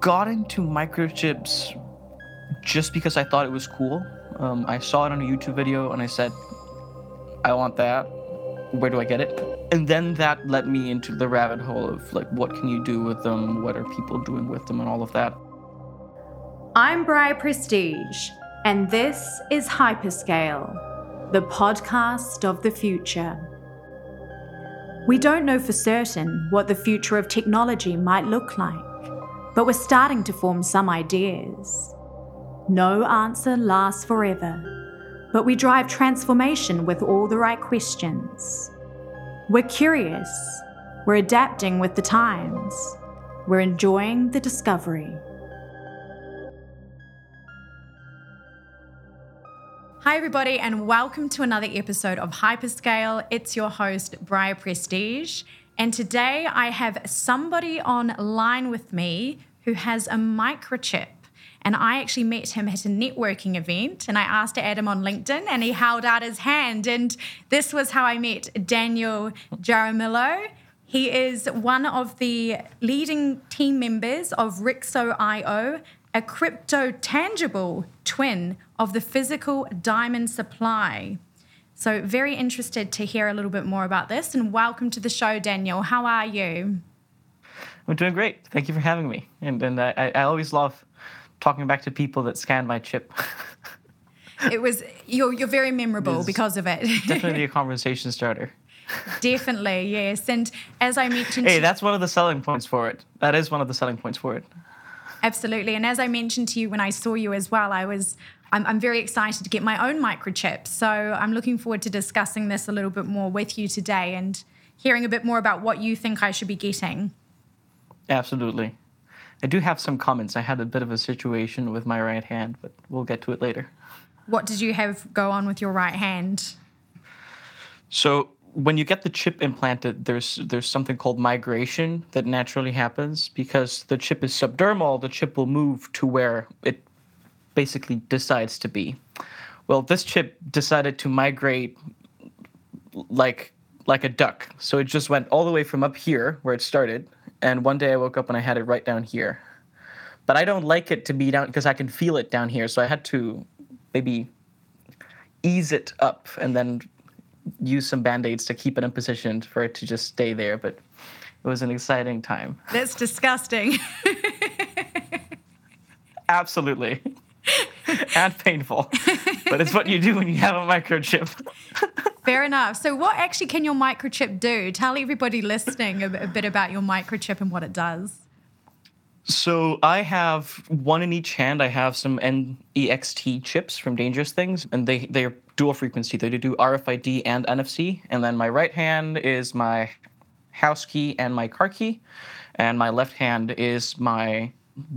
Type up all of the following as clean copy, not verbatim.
got into microchips just because I thought it was cool. I saw it on a YouTube video and I said, I want that. Where do I get it? And then that led me into the rabbit hole of like, what can you do with them? What are people doing with them and all of that? I'm Briar Prestige, and this is HYPERSCALE, the podcast of the future. We don't know for certain what the future of technology might look like, but we're starting to form some ideas. No answer lasts forever, but we drive transformation with all the right questions. We're curious, we're adapting with the times, we're enjoying the discovery. Hi everybody, and welcome to another episode of HyperScale. It's your host, Briar Prestige, and today I have somebody online with me who has a microchip, and I actually met him at a networking event, and I asked to add him on LinkedIn, and he held out his hand, and this was how I met Daniel Jaramillo. He is one of the leading team members of RXXO.io, a crypto-tangible twin of the physical diamond supply. So very interested to hear a little bit more about this, and welcome to the show, Daniel. How are you? I'm doing great. Thank you for having me. And I always love talking back to people that scanned my chip. It was you're very memorable because of it. Definitely a conversation starter. Definitely, yes. And as I mentioned... Hey, that's one of the selling points for it. That is one of the selling points for it. Absolutely. And as I mentioned to you when I saw you as well, I'm very excited to get my own microchip. So I'm looking forward to discussing this a little bit more with you today and hearing a bit more about what you think I should be getting. Absolutely. I do have some comments. I had a bit of a situation with my right hand, but we'll get to it later. What did you have go on with your right hand? So when you get the chip implanted, there's something called migration that naturally happens. Because the chip is subdermal, the chip will move to where it basically decides to be. Well, this chip decided to migrate like a duck. So it just went all the way from up here, where it started, and one day I woke up and I had it right down here. But I don't like it to be down because I can feel it down here, so I had to maybe ease it up and then use some Band-Aids to keep it in position for it to just stay there, but it was an exciting time. That's disgusting. Absolutely. And painful. But it's what you do when you have a microchip. Fair enough. So what actually can your microchip do? Tell everybody listening a bit about your microchip and what it does. So I have one in each hand. I have some NEXT chips from Dangerous Things, and they're dual frequency. They do RFID and NFC. And then my right hand is my house key and my car key. And my left hand is my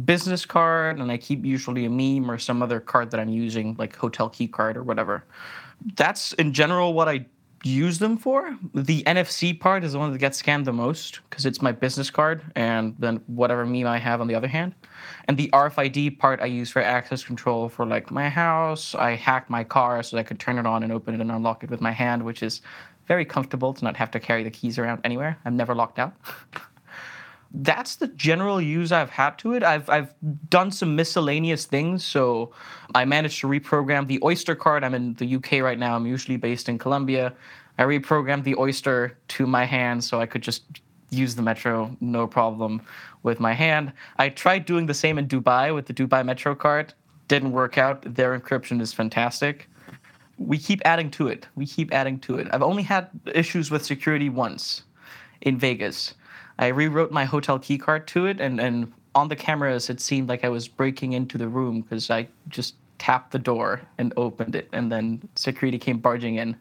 business card, and I keep usually a meme or some other card that I'm using, like hotel key card or whatever. That's in general what I use them for. The NFC part is the one that gets scanned the most because it's my business card and then whatever meme I have on the other hand. And the RFID part I use for access control for like my house. I hacked my car so that I could turn it on and open it and unlock it with my hand, which is very comfortable to not have to carry the keys around anywhere. I'm never locked out. That's the general use I've had to it. I've done some miscellaneous things, so I managed to reprogram the Oyster card. I'm in the UK right now. I'm usually based in Colombia. I reprogrammed the Oyster to my hand so I could just use the metro, no problem, with my hand. I tried doing the same in Dubai with the Dubai Metro card. Didn't work out. Their encryption is fantastic. We keep adding to it. I've only had issues with security once in Vegas. I rewrote my hotel key card to it, and on the cameras, it seemed like I was breaking into the room because I just tapped the door and opened it, and then security came barging in.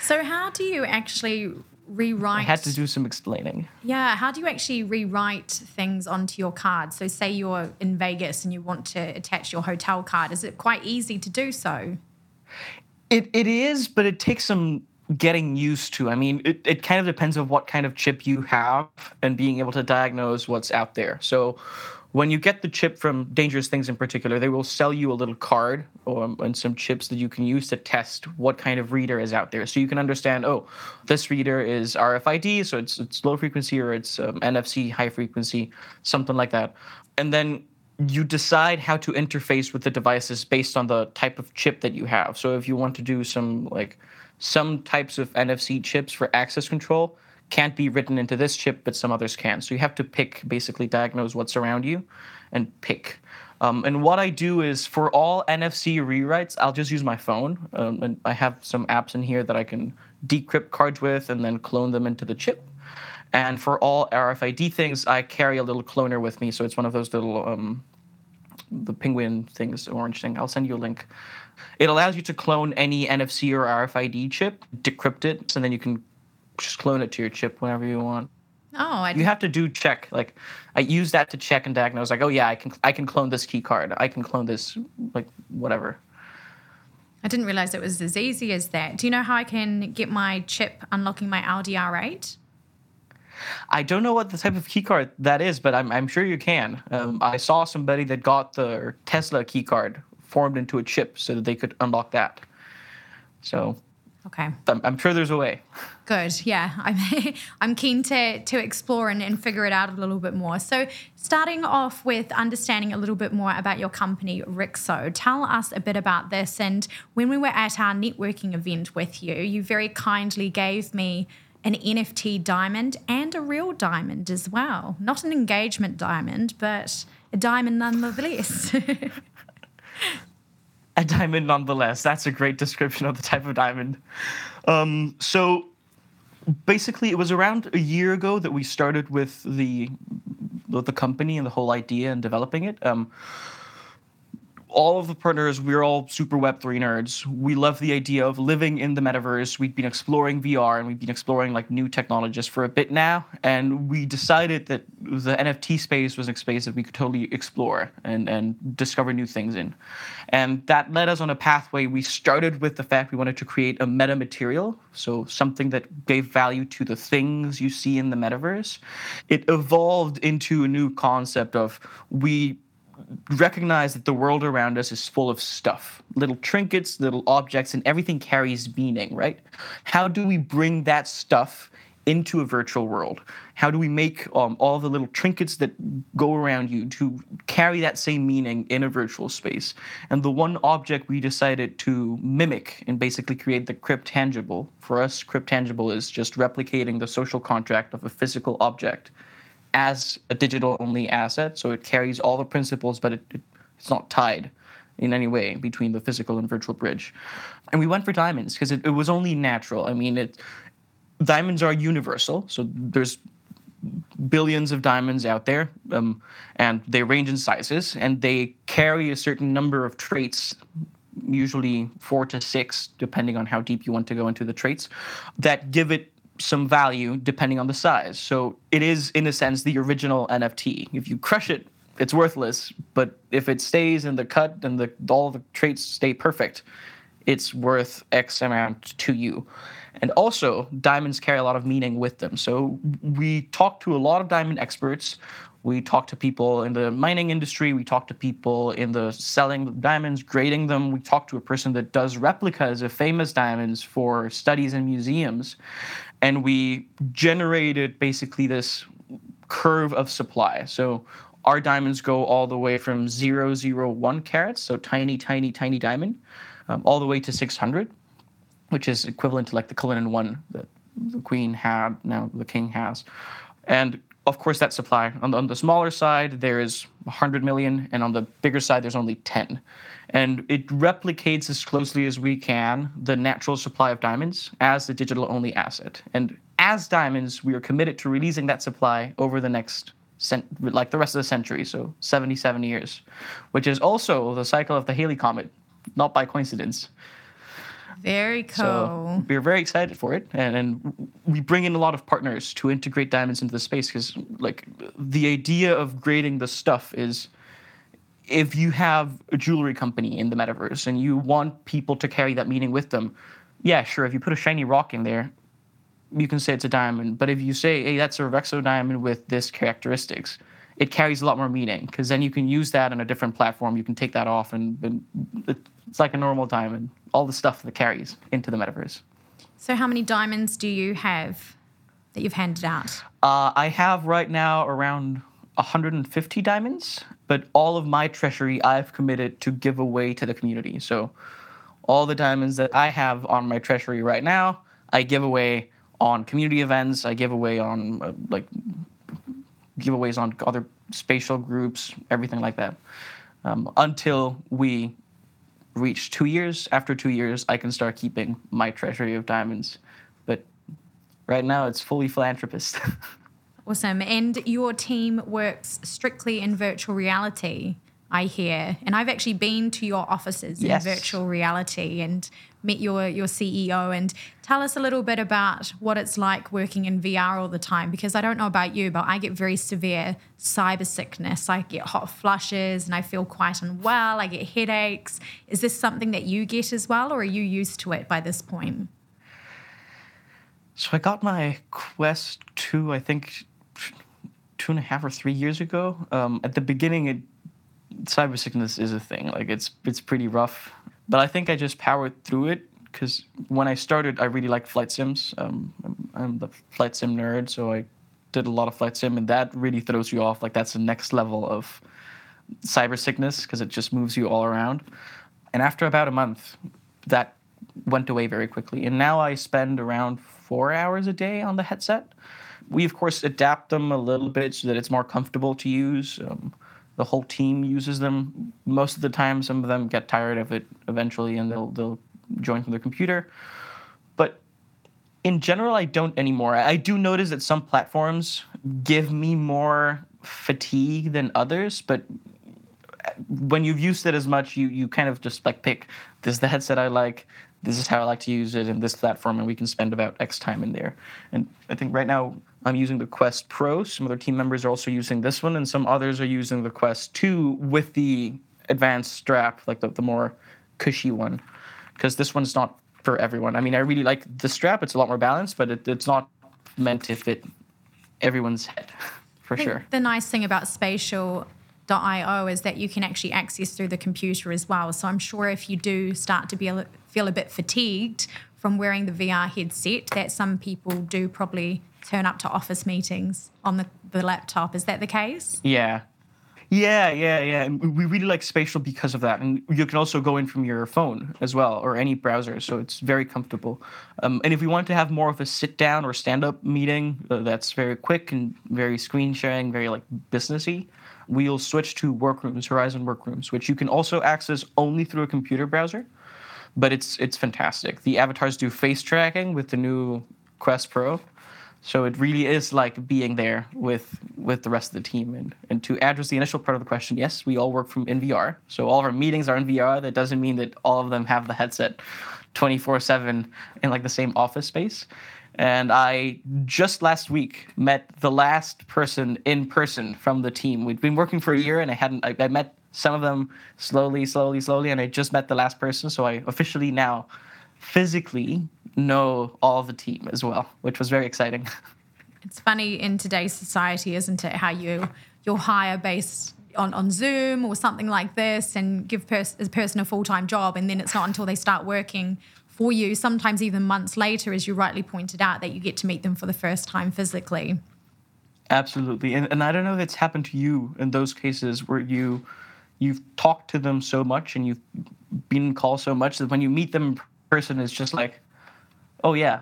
So how do you actually rewrite... I had to do some explaining. Yeah, how do you actually rewrite things onto your card? So say you're in Vegas and you want to attach your hotel card. Is it quite easy to do so? It is, but it takes some... getting used to. I mean, it kind of depends on what kind of chip you have and being able to diagnose what's out there. So When you get the chip from Dangerous Things in particular, they will sell you a little card or, and some chips that you can use to test what kind of reader is out there. So you can understand, oh, this reader is RFID, so it's low frequency, or it's NFC, high frequency, something like that. And then you decide how to interface with the devices based on the type of chip that you have. So if you want to do some types of NFC chips for access control, can't be written into this chip, but some others can. So you have to pick, basically diagnose what's around you and pick. And what I do is for all NFC rewrites, I'll just use my phone. And I have some apps in here that I can decrypt cards with and then clone them into the chip. And for all RFID things, I carry a little cloner with me. So it's one of those little, the penguin things, the orange thing. I'll send you a link. It allows you to clone any NFC or RFID chip, decrypt it, and then you can just clone it to your chip whenever you want. You have to do check. Like, I use that to check and diagnose. Like, oh yeah, I can clone this key card. I can clone this, like, whatever. I didn't realize it was as easy as that. Do you know how I can get my chip unlocking my LDR8? I don't know what the type of key card that is, but I'm sure you can. I saw somebody that got their Tesla key card formed into a chip so that they could unlock that. So. Okay. I'm sure there's a way. Good, yeah. I'm keen to explore and figure it out a little bit more. So starting off with understanding a little bit more about your company, RXXO, tell us a bit about this. And when we were at our networking event with you, you very kindly gave me an NFT diamond and a real diamond as well. Not an engagement diamond, but a diamond nonetheless. A diamond nonetheless. That's a great description of the type of diamond. So basically it was around a year ago that we started with the company and the whole idea and developing it. All of the partners, we're all super Web3 nerds. We love the idea of living in the metaverse. We've been exploring VR and we've been exploring new technologies for a bit now. And we decided that the NFT space was a space that we could totally explore and discover new things in. And that led us on a pathway. We started with the fact we wanted to create a meta material. So something that gave value to the things you see in the metaverse. It evolved into a new concept of we recognize that the world around us is full of stuff, little trinkets, little objects, and everything carries meaning, right? How do we bring that stuff into a virtual world? How do we make all the little trinkets that go around you to carry that same meaning in a virtual space? And the one object we decided to mimic and basically create the Cryptangible. For us, Cryptangible is just replicating the social contract of a physical object as a digital-only asset, so it carries all the principles, but it's not tied in any way between the physical and virtual bridge. And we went for diamonds because it was only natural. I mean, diamonds are universal, so there's billions of diamonds out there, and they range in sizes, and they carry a certain number of traits, usually 4 to 6, depending on how deep you want to go into the traits, that give it some value depending on the size. So it is, in a sense, the original NFT. If you crush it, it's worthless, but if it stays in the cut and all the traits stay perfect, it's worth X amount to you. And also, diamonds carry a lot of meaning with them. So we talked to a lot of diamond experts. We talked to people in the mining industry. We talked to people in the selling of diamonds, grading them. We talked to a person that does replicas of famous diamonds for studies in museums. And we generated basically this curve of supply. So our diamonds go all the way from 0.001 carats, so tiny, tiny, tiny diamond, all the way to 600, which is equivalent to the Cullinan one that the queen had, now the king has. And of course, that supply. On the smaller side, there is 100 million, and on the bigger side, there's only 10. And it replicates as closely as we can the natural supply of diamonds as the digital-only asset. And as diamonds, we are committed to releasing that supply over the next, the rest of the century, so 77 years, which is also the cycle of the Halley Comet, not by coincidence. Very cool. So we're very excited for it, and we bring in a lot of partners to integrate diamonds into the space because, the idea of grading the stuff is if you have a jewelry company in the metaverse and you want people to carry that meaning with them, yeah, sure, if you put a shiny rock in there, you can say it's a diamond. But if you say, hey, that's a RXXO diamond with this characteristics, it carries a lot more meaning, because then you can use that on a different platform. You can take that off, and it's like a normal diamond, all the stuff that carries into the metaverse. So how many diamonds do you have that you've handed out? I have right now around 150 diamonds, but all of my treasury I've committed to give away to the community. So all the diamonds that I have on my treasury right now, I give away on community events. I give away on giveaways on other spatial groups, everything like that. Until we reach 2 years. After 2 years, I can start keeping my treasury of diamonds. But right now, it's fully philanthropist. Awesome. And your team works strictly in virtual reality, I hear. And I've actually been to your offices yes. in virtual reality and met your CEO. And tell us a little bit about what it's like working in VR all the time, because I don't know about you, but I get very severe cyber sickness. I get hot flushes and I feel quite unwell. I get headaches. Is this something that you get as well, or are you used to it by this point? So I got my Quest 2, I think, 2.5 or 3 years ago. At the beginning, cyber sickness is a thing. Like, it's pretty rough. But I think I just powered through it, because when I started, I really liked flight sims. I'm the flight sim nerd, so I did a lot of flight sim, and that really throws you off. Like, that's the next level of cyber sickness, because it just moves you all around. And after about a month, that went away very quickly. And now I spend around 4 hours a day on the headset. We, of course, adapt them a little bit so that it's more comfortable to use. The whole team uses them. Most of the time, some of them get tired of it eventually, and they'll join from their computer. But in general, I don't anymore. I do notice that some platforms give me more fatigue than others, but when you've used it as much, you kind of just like pick, this is the headset I like, this is how I like to use it in this platform, and we can spend about X time in there. And I think right now I'm using the Quest Pro. Some other team members are also using this one, and some others are using the Quest 2 with the advanced strap, like the more cushy one, because this one's not for everyone. I mean, I really like the strap. It's a lot more balanced, but it's not meant to fit everyone's head, for sure. The nice thing about Spatial.io is that you can actually access through the computer as well. So I'm sure if you do start to feel a bit fatigued from wearing the VR headset, that some people do probably turn up to office meetings on the laptop. Is that the case? Yeah. We really like Spatial because of that. And you can also go in from your phone as well, or any browser, so it's very comfortable. And if we want to have more of a sit-down or stand-up meeting that's very quick and very screen-sharing, very like businessy, we'll switch to Workrooms, Horizon Workrooms, which you can also access only through a computer browser, but it's fantastic. The avatars do face tracking with the new Quest Pro, so it really is like being there with the rest of the team. And to address the initial part of the question, yes, we all work in VR, so all of our meetings are in VR. That doesn't mean that all of them have the headset 24/7 in like the same office space. And I just last week met the last person in person from the team. We'd been working for a year, and I met some of them slowly, and I just met the last person. So I officially now physically know all the team as well, which was very exciting. It's funny in today's society, isn't it, how you'll hire based on Zoom or something like this and give a person a full-time job, and then it's not until they start working for you, sometimes even months later, as you rightly pointed out, that you get to meet them for the first time physically. Absolutely. And I don't know if it's happened to you in those cases where you've talked to them so much and you've been in calls so much that when you meet them in person, it's just like, oh yeah,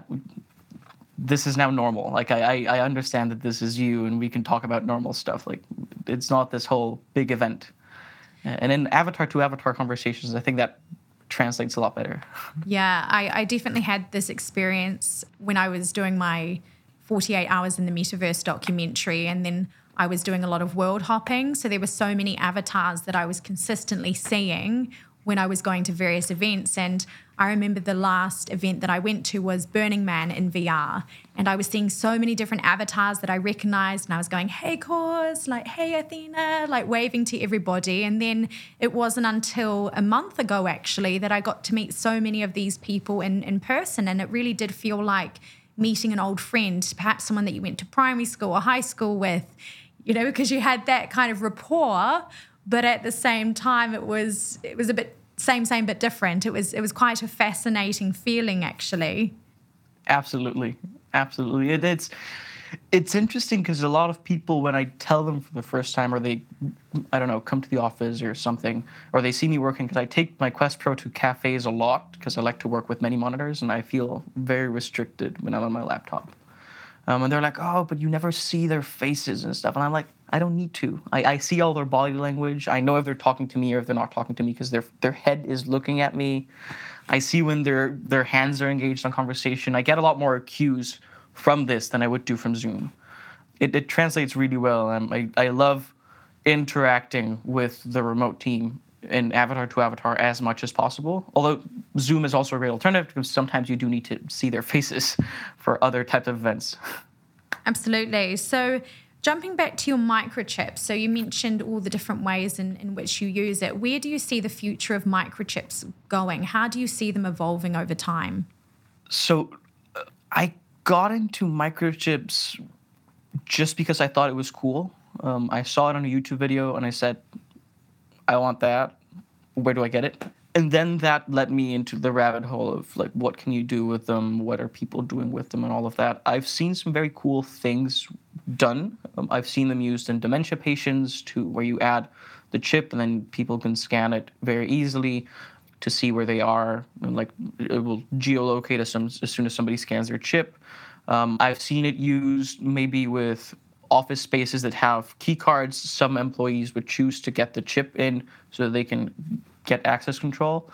this is now normal. Like, I understand that this is you and we can talk about normal stuff. Like, it's not this whole big event. And in avatar-to-avatar conversations, I think that translates a lot better. Yeah, I definitely had this experience when I was doing my 48 Hours in the Metaverse documentary, and then I was doing a lot of world hopping. So there were so many avatars that I was consistently seeing when I was going to various events. And I remember the last event that I went to was Burning Man in VR. And I was seeing so many different avatars that I recognized. And I was going, hey, Cause, like, hey, Athena, like waving to everybody. And then it wasn't until a month ago, actually, that I got to meet so many of these people in person. And it really did feel like meeting an old friend, perhaps someone that you went to primary school or high school with. you know, because you had that kind of rapport, but at the same time it was a bit same but different. It was quite a fascinating feeling, actually. Absolutely. It's interesting because a lot of people, when I tell them for the first time, or they, I don't know, come to the office or something, or they see me working, because I take my Quest Pro to cafes a lot because I like to work with many monitors, and I feel very restricted when I'm on my laptop. And they're like, oh, but you never see their faces and stuff. And I'm like, I don't need to. I see all their body language. I know if they're talking to me or if they're not talking to me because their head is looking at me. I see when their hands are engaged on conversation. I get a lot more cues from this than I would do from Zoom. It translates really well. I love interacting with the remote team in avatar to avatar as much as possible, although Zoom is also a great alternative because sometimes you do need to see their faces for other types of events. Absolutely. So jumping back to your microchips, so you mentioned all the different ways in which you use it. Where do you see the future of microchips going? How do you see them evolving over time? So I got into microchips just because I thought it was cool. I saw it on a YouTube video and I said, I want that. Where do I get it? And then that led me into the rabbit hole of, like, what can you do with them? What are people doing with them and all of that? I've seen some very cool things done. I've seen them used in dementia patients to where you add the chip and then people can scan it very easily to see where they are. And, like, it will geolocate as soon as somebody scans their chip. I've seen it used maybe with office spaces that have key cards. Some employees would choose to get the chip in so they can get access control.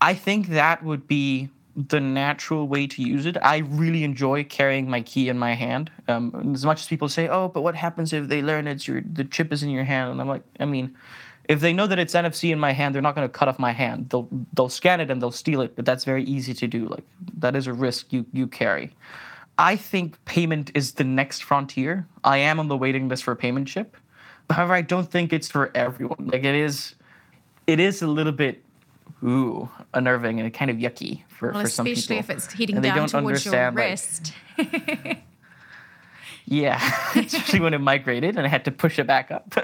I think that would be the natural way to use it. I really enjoy carrying my key in my hand. As much as people say, oh, but what happens if they learn the chip is in your hand? And I'm like, I mean, if they know that it's NFC in my hand, they're not going to cut off my hand. They'll scan it and they'll steal it, but that's very easy to do. Like, that is a risk you carry. I think payment is the next frontier. I am on the waiting list for payment chip. However, I don't think it's for everyone. Like, it is a little bit, unnerving and kind of yucky for some people. Especially if it's heading down towards your wrist. Like, yeah, especially when it migrated and I had to push it back up.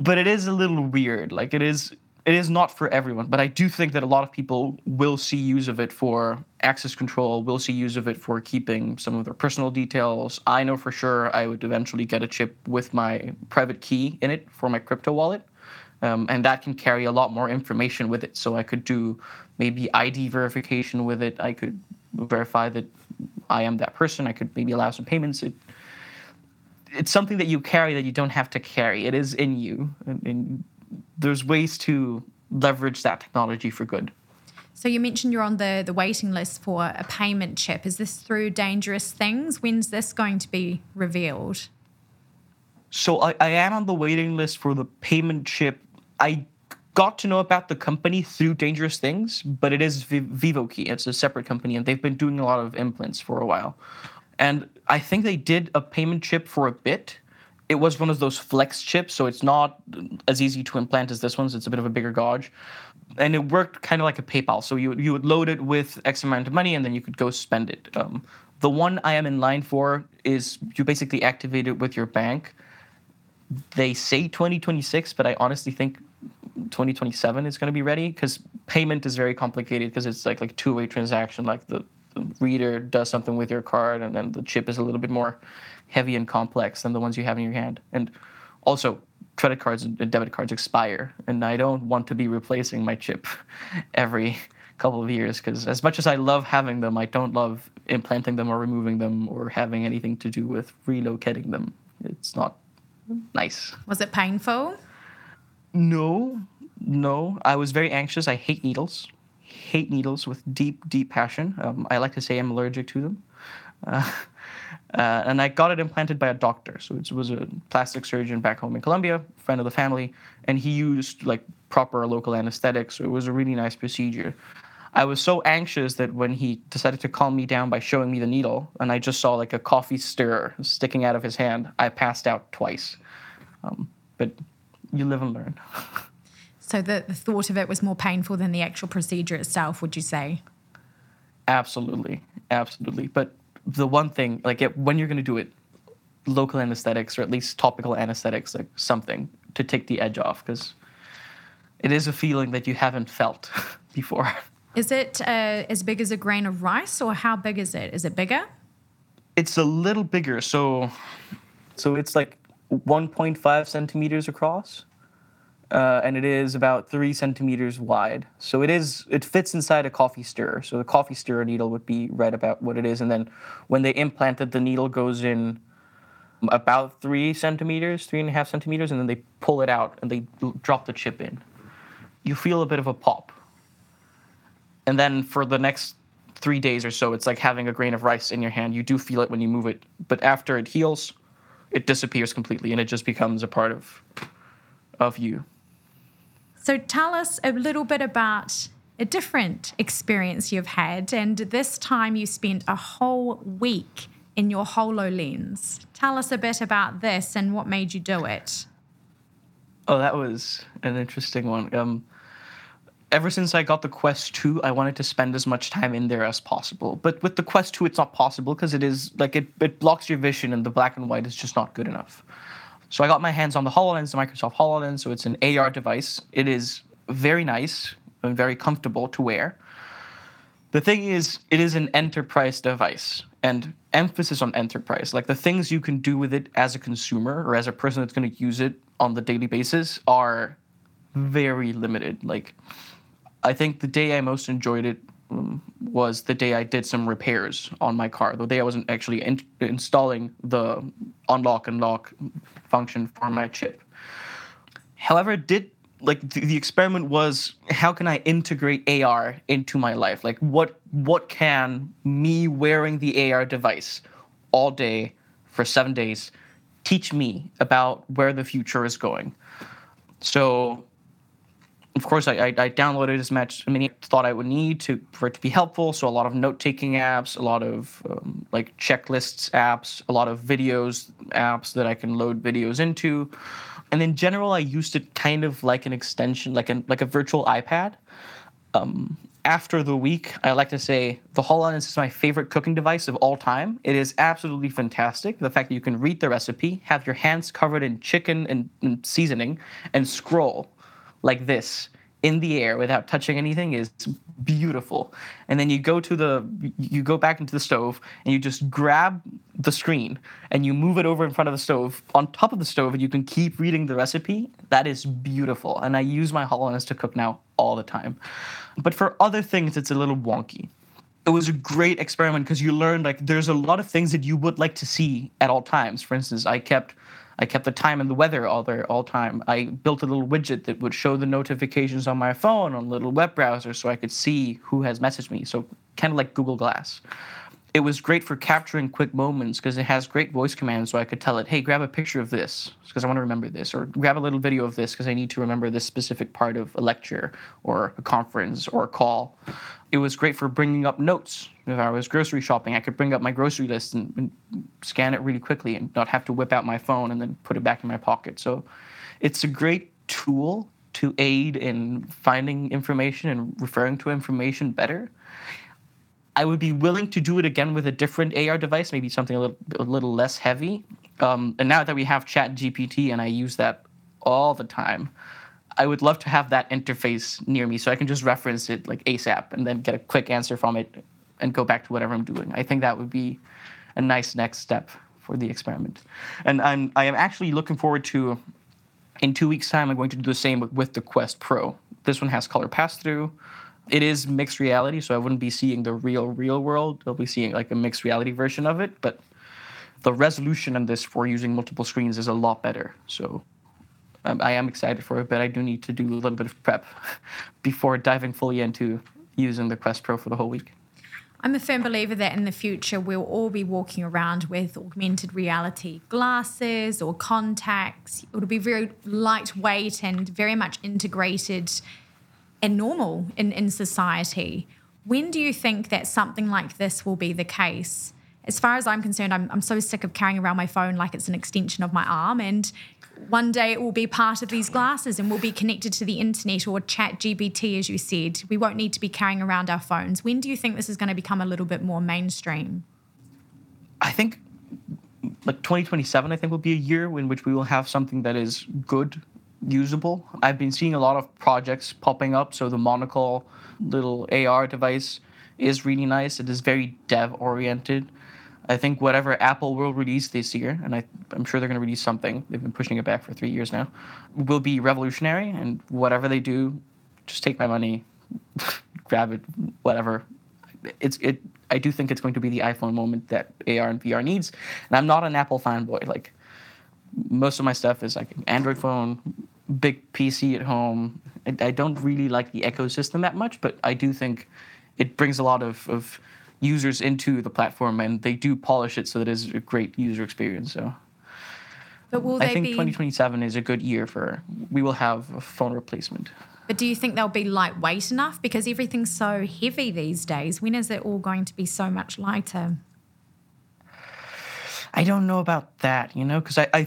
But it is a little weird. Like, it is not for everyone, but I do think that a lot of people will see use of it for access control, will see use of it for keeping some of their personal details. I know for sure I would eventually get a chip with my private key in it for my crypto wallet, and that can carry a lot more information with it. So I could do maybe ID verification with it. I could verify that I am that person. I could maybe allow some payments. It's something that you carry that you don't have to carry. It is in you. And there's ways to leverage that technology for good. So you mentioned you're on the waiting list for a payment chip. Is this through Dangerous Things? When's this going to be revealed? So I am on the waiting list for the payment chip. I got to know about the company through Dangerous Things, but it is Vivo Key. It's a separate company, and they've been doing a lot of implants for a while. And I think they did a payment chip for a bit. It was one of those flex chips, so it's not as easy to implant as this one. So it's a bit of a bigger gauge. And it worked kind of like a PayPal. So you would load it with X amount of money, and then you could go spend it. The one I am in line for is you basically activate it with your bank. They say 2026, but I honestly think 2027 is going to be ready because payment is very complicated because it's like two-way transaction. Like, the reader does something with your card, and then the chip is a little bit more heavy and complex than the ones you have in your hand. And also, credit cards and debit cards expire, and I don't want to be replacing my chip every couple of years because as much as I love having them, I don't love implanting them or removing them or having anything to do with relocating them. It's not nice. Was it painful? No. I was very anxious. I hate needles. Hate needles with deep, deep passion. I like to say I'm allergic to them. And I got it implanted by a doctor. So it was a plastic surgeon back home in Colombia, friend of the family, and he used proper local anesthetic. So it was a really nice procedure. I was so anxious that when he decided to calm me down by showing me the needle, and I just saw a coffee stirrer sticking out of his hand, I passed out twice. But you live and learn. So the thought of it was more painful than the actual procedure itself, would you say? Absolutely. But the one thing, like when you're going to do it, local anesthetics or at least topical anesthetics, like something to take the edge off, because it is a feeling that you haven't felt before. Is it as big as a grain of rice, or how big is it? Is it bigger? It's a little bigger. So it's like 1.5 centimeters across, and it is about 3 centimeters wide. So it fits inside a coffee stirrer. So the coffee stirrer needle would be right about what it is. And then when they implant it, the needle goes in about 3.5 centimeters, and then they pull it out and they drop the chip in. You feel a bit of a pop. And then for the next 3 days or so, it's like having a grain of rice in your hand. You do feel it when you move it, but after it heals, it disappears completely, and it just becomes a part of you. So tell us a little bit about a different experience you've had, and this time you spent a whole week in your HoloLens. Tell us a bit about this and what made you do it. Oh, that was an interesting one. Ever since I got the Quest 2, I wanted to spend as much time in there as possible. But with the Quest 2, it's not possible because it is like it blocks your vision, and the black and white is just not good enough. So I got my hands on the HoloLens, the Microsoft HoloLens. So it's an AR device. It is very nice and very comfortable to wear. The thing is, it is an enterprise device, and emphasis on enterprise. Like the things you can do with it as a consumer or as a person that's going to use it on the daily basis are very limited. Like, I think the day I most enjoyed it was the day I did some repairs on my car. The day I wasn't actually installing the unlock and lock function for my chip. However, the experiment was, how can I integrate AR into my life? Like, what can me wearing the AR device all day for 7 days teach me about where the future is going? So, of course, I downloaded as much many thought I would need for it to be helpful. So a lot of note-taking apps, a lot of like checklists apps, a lot of videos apps that I can load videos into. And in general, I used it kind of like an extension, like a virtual iPad. After the week, I like to say the HoloLens is my favorite cooking device of all time. It is absolutely fantastic. The fact that you can read the recipe, have your hands covered in chicken and seasoning, and scroll like this in the air without touching anything is beautiful. And then you go back into the stove and you just grab the screen and you move it over in front of the stove, on top of the stove, and you can keep reading the recipe. That is beautiful. And I use my HoloLens to cook now all the time. But for other things, it's a little wonky. It was a great experiment because you learned, like, there's a lot of things that you would like to see at all times. For instance, I kept the time and the weather all time. I built a little widget that would show the notifications on my phone on a little web browser so I could see who has messaged me. So kind of like Google Glass. It was great for capturing quick moments because it has great voice commands, so I could tell it, hey, grab a picture of this because I want to remember this, or grab a little video of this because I need to remember this specific part of a lecture or a conference or a call. It was great for bringing up notes. If I was grocery shopping, I could bring up my grocery list and scan it really quickly and not have to whip out my phone and then put it back in my pocket. So it's a great tool to aid in finding information and referring to information better. I would be willing to do it again with a different AR device, maybe something a little less heavy. And now that we have ChatGPT and I use that all the time, I would love to have that interface near me so I can just reference it like ASAP and then get a quick answer from it and go back to whatever I'm doing. I think that would be a nice next step for the experiment. And I am actually looking forward to, in 2 weeks' time, I'm going to do the same with the Quest Pro. This one has color pass-through. It is mixed reality, so I wouldn't be seeing the real world. I'll be seeing like a mixed reality version of it, but the resolution on this for using multiple screens is a lot better. So I am excited for it, but I do need to do a little bit of prep before diving fully into using the Quest Pro for the whole week. I'm a firm believer that in the future we'll all be walking around with augmented reality glasses or contacts. It'll be very lightweight and very much integrated and normal in society. When do you think that something like this will be the case? As far as I'm concerned, I'm so sick of carrying around my phone like it's an extension of my arm, and one day it will be part of these glasses and we'll be connected to the internet or ChatGPT, as you said. We won't need to be carrying around our phones. When do you think this is going to become a little bit more mainstream? I think like 2027, I think, will be a year in which we will have something that is good, usable. I've been seeing a lot of projects popping up. So the Monocle little AR device is really nice. It is very dev-oriented. I think whatever Apple will release this year, and I'm sure they're going to release something, they've been pushing it back for 3 years now, will be revolutionary. And whatever they do, just take my money, grab it, whatever. I do think it's going to be the iPhone moment that AR and VR needs. And I'm not an Apple fanboy. Like, most of my stuff is like an Android phone, big PC at home. I don't really like the ecosystem that much, but I do think it brings a lot of users into the platform, and they do polish it so that it is a great user experience. So, but will they I think 2027 is a good year for, we will have a phone replacement. But do you think they'll be lightweight enough? Because everything's so heavy these days. When is it all going to be so much lighter? I don't know about that, you know, because I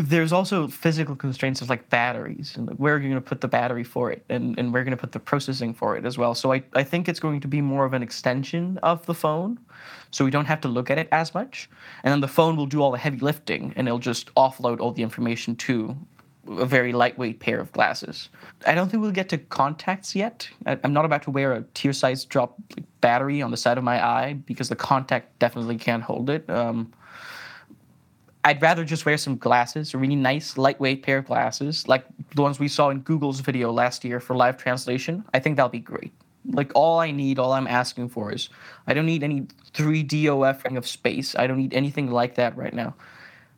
there's also physical constraints of like batteries and where are you going to put the battery for it and where are you going to put the processing for it as well. So I think it's going to be more of an extension of the phone, so we don't have to look at it as much. And then the phone will do all the heavy lifting and it'll just offload all the information to a very lightweight pair of glasses. I don't think we'll get to contacts yet. I'm not about to wear a tear-size drop battery on the side of my eye because the contact definitely can't hold it. I'd rather just wear some glasses, a really nice, lightweight pair of glasses, like the ones we saw in Google's video last year for live translation. I think that'll be great. Like, all I'm asking for is, I don't need any 3DOF of space. I don't need anything like that right now.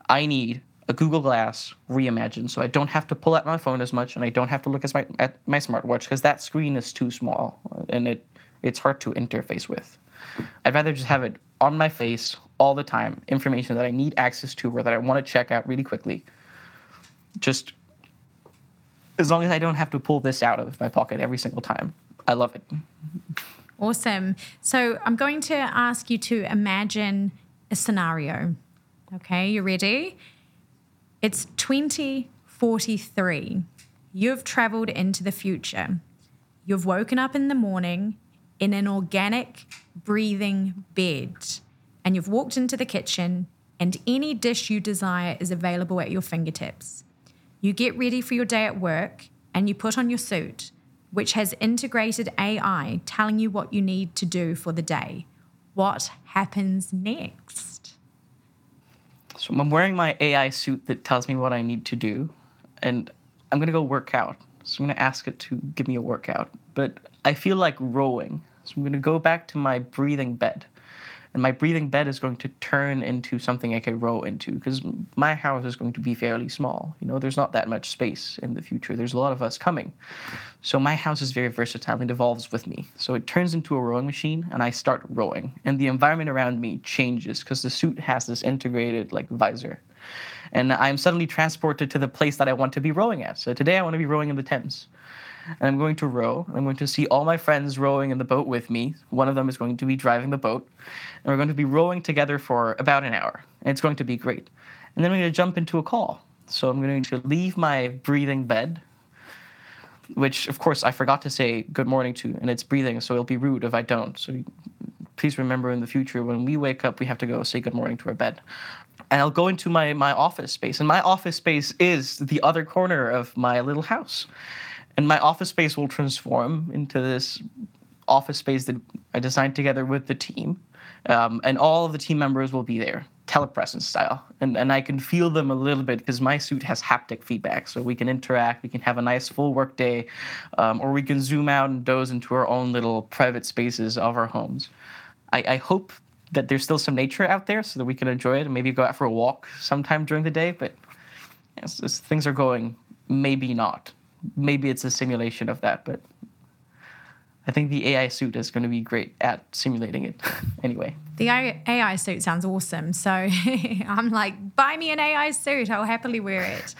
I need a Google Glass reimagined, so I don't have to pull out my phone as much, and I don't have to look at my smartwatch because that screen is too small and it's hard to interface with. I'd rather just have it on my face all the time, information that I need access to or that I want to check out really quickly. Just as long as I don't have to pull this out of my pocket every single time. I love it. Awesome. So I'm going to ask you to imagine a scenario. Okay, you ready? It's 2043. You've traveled into the future. You've woken up in the morning in an organic breathing bed, and you've walked into the kitchen and any dish you desire is available at your fingertips. You get ready for your day at work and you put on your suit, which has integrated AI telling you what you need to do for the day. What happens next? So I'm wearing my AI suit that tells me what I need to do, and I'm going to go work out. So I'm going to ask it to give me a workout. But I feel like rowing, so I'm going to go back to my breathing bed. And my breathing bed is going to turn into something I can row into, because my house is going to be fairly small. You know, there's not that much space in the future. There's a lot of us coming. So my house is very versatile and evolves with me. So it turns into a rowing machine, and I start rowing. And the environment around me changes because the suit has this integrated, like, visor. And I'm suddenly transported to the place that I want to be rowing at. So today I want to be rowing in the Thames. And I'm going to row. I'm going to see all my friends rowing in the boat with me. One of them is going to be driving the boat. And we're going to be rowing together for about an hour. And it's going to be great. And then we're going to jump into a call. So I'm going to leave my breathing bed, which, of course, I forgot to say good morning to, and it's breathing, so it'll be rude if I don't. So please remember in the future, when we wake up, we have to go say good morning to our bed. And I'll go into my office space, and my office space is the other corner of my little house. And my office space will transform into this office space that I designed together with the team. And all of the team members will be there, telepresence style. And I can feel them a little bit because my suit has haptic feedback. So we can interact, we can have a nice full work day, or we can zoom out and doze into our own little private spaces of our homes. I hope that there's still some nature out there so that we can enjoy it and maybe go out for a walk sometime during the day. But yes, as things are going, maybe not. Maybe it's a simulation of that, but I think the AI suit is going to be great at simulating it anyway. The AI suit sounds awesome. So I'm like, buy me an AI suit. I'll happily wear it.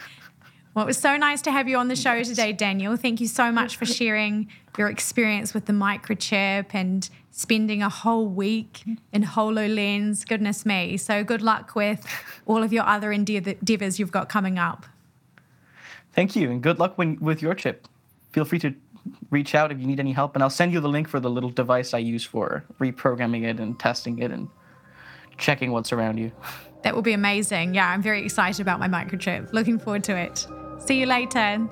Well, it was so nice to have you on the show today, Daniel. Thank you so much for sharing your experience with the microchip and spending a whole week in HoloLens. Goodness me. So good luck with all of your other endeavors you've got coming up. Thank you, and good luck with your chip. Feel free to reach out if you need any help, and I'll send you the link for the little device I use for reprogramming it and testing it and checking what's around you. That will be amazing. Yeah, I'm very excited about my microchip. Looking forward to it. See you later.